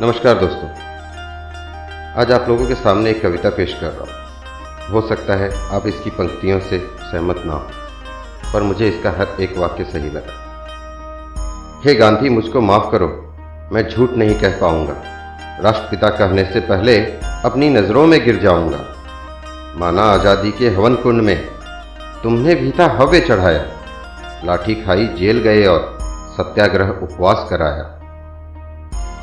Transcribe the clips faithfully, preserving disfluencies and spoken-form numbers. नमस्कार दोस्तों, आज आप लोगों के सामने एक कविता पेश कर रहा हूँ। हो सकता है आप इसकी पंक्तियों से सहमत ना हो, पर मुझे इसका हर एक वाक्य सही लगा। हे गांधी, मुझको माफ़ करो, मैं झूठ नहीं कह पाऊंगा। राष्ट्रपिता कहने से पहले अपनी नज़रों में गिर जाऊंगा। माना आज़ादी के हवन कुंड में तुमने भी था हव्य चढ़ाया, लाठी खाई जेल गए और सत्याग्रह उपवास कराया।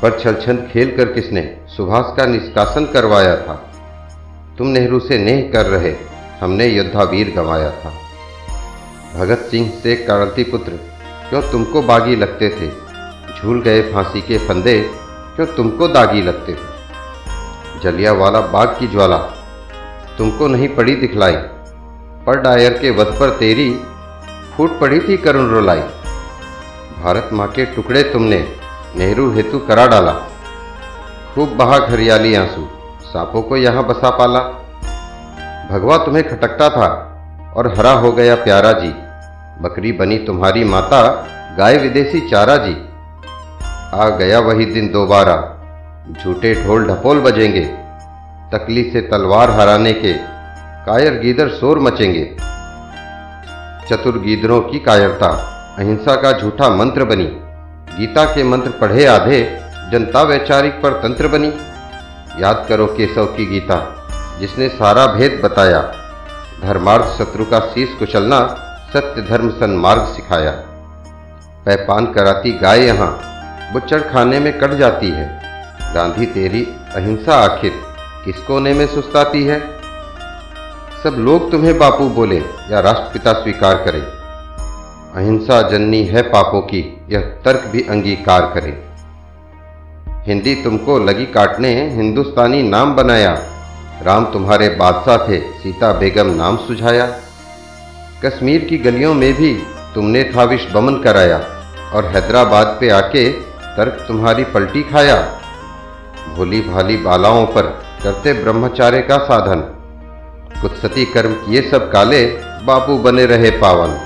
पर छलछंद खेल कर किसने सुभाष का निष्कासन करवाया था। तुम नेहरू से नेह कर रहे, हमने योद्धावीर गंवाया था। भगत सिंह से क्रांति पुत्र क्यों तुमको बागी लगते थे, झूल गए फांसी के फंदे क्यों तुमको दागी लगते थे। जलियांवाला बाग की ज्वाला तुमको नहीं पड़ी दिखलाई, पर डायर के वध पर तेरी फूट पड़ी थी करुण रुलाई। भारत माँ के टुकड़े तुमने नेहरू हेतु करा डाला, खूब बहा घरियाली आंसू सांपों को यहाँ बसा पाला। भगवा तुम्हें खटकता था और हरा हो गया प्यारा जी, बकरी बनी तुम्हारी माता गाय विदेशी चारा जी। आ गया वही दिन दोबारा, झूठे ढोल ढपोल बजेंगे, तकली से तलवार हराने के कायर गीदर शोर मचेंगे। चतुर गीदरों की कायरता अहिंसा का झूठा मंत्र बनी, गीता के मंत्र पढ़े आधे जनता वैचारिक परतंत्र बनी। याद करो केशव की गीता जिसने सारा भेद बताया, धर्मार्थ शत्रु का शीश कुचलना सत्य धर्म सन्मार्ग सिखाया। पैपान कराती गाय यहाँ बुच्चड़ खाने में कट जाती है, गांधी तेरी अहिंसा आखिर किस कोने में सुस्ताती है। सब लोग तुम्हें बापू बोले या राष्ट्रपिता स्वीकार करें, अहिंसा जननी है पापों की यह तर्क भी अंगीकार करें। हिंदी तुमको लगी काटने हिंदुस्तानी नाम बनाया, राम तुम्हारे बादशाह थे सीता बेगम नाम सुझाया। कश्मीर की गलियों में भी तुमने था विष बमन कराया, और हैदराबाद पे आके तर्क तुम्हारी पलटी खाया। भोली भाली बालाओं पर करते ब्रह्मचार्य का साधन, कुत्सती कर्म किए सब काले बापू बने रहे पावन।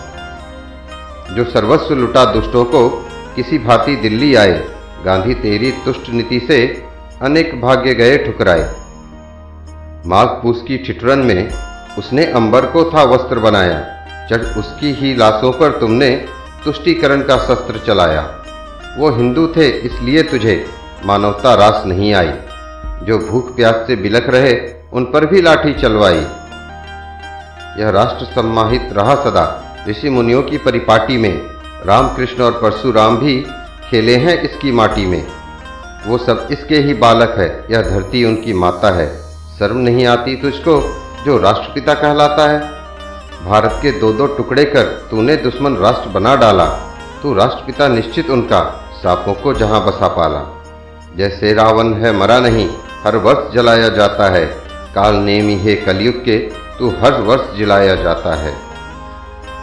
जो सर्वस्व लुटा दुष्टों को किसी भांति दिल्ली आए, गांधी तेरी तुष्ट नीति से अनेक भाग्य गए ठुकराए। माघ पूस की ठिठुरन में उसने अंबर को था वस्त्र बनाया, चढ़ उसकी ही लाशों पर तुमने तुष्टीकरण का शस्त्र चलाया। वो हिंदू थे इसलिए तुझे मानवता रास नहीं आई, जो भूख प्यास से बिलख रहे उन पर भी लाठी चलवाई। यह राष्ट्र सम्माहित रहा सदा ऋषि मुनियों की परिपाटी में, रामकृष्ण और परशुराम भी खेले हैं इसकी माटी में। वो सब इसके ही बालक है, यह धरती उनकी माता है, शर्म नहीं आती तुझको जो राष्ट्रपिता कहलाता है। भारत के दो दो टुकड़े कर तूने दुश्मन राष्ट्र बना डाला, तू राष्ट्रपिता निश्चित उनका सांपों को जहां बसा पाला। जैसे रावण है मरा नहीं, हर वर्ष जलाया जाता है, काल नेमी है कलयुग के तू हर वर्ष जिलाया जाता है।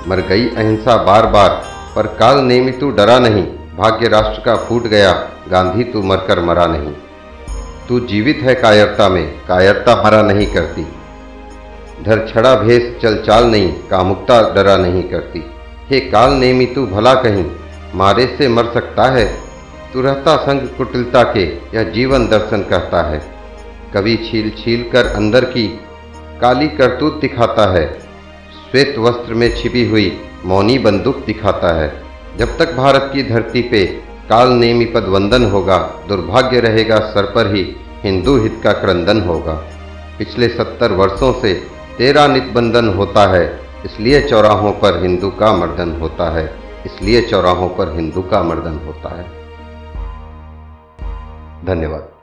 मर गई अहिंसा बार बार पर काल नेमी तू डरा नहीं, भाग्य राष्ट्र का फूट गया गांधी तू मरकर मरा नहीं। तू जीवित है कायरता में, कायरता हरा नहीं करती, धर छड़ा भेष चलचाल नहीं, कामुकता डरा नहीं करती। हे काल नेमी तू भला कहीं मारे से मर सकता है, तू रहता संग कुटिलता के यह जीवन दर्शन करता है। कभी छील छील कर अंदर की काली करतूत दिखाता है, श्वेत वस्त्र में छिपी हुई मौनी बंदूक दिखाता है। जब तक भारत की धरती पे काल नेमी पद वंदन होगा, दुर्भाग्य रहेगा सर पर ही हिंदू हित का क्रंदन होगा। पिछले सत्तर वर्षों से तेरा नित बंधन होता है, इसलिए चौराहों पर हिंदू का मर्दन होता है, इसलिए चौराहों पर हिंदू का मर्दन होता है। धन्यवाद।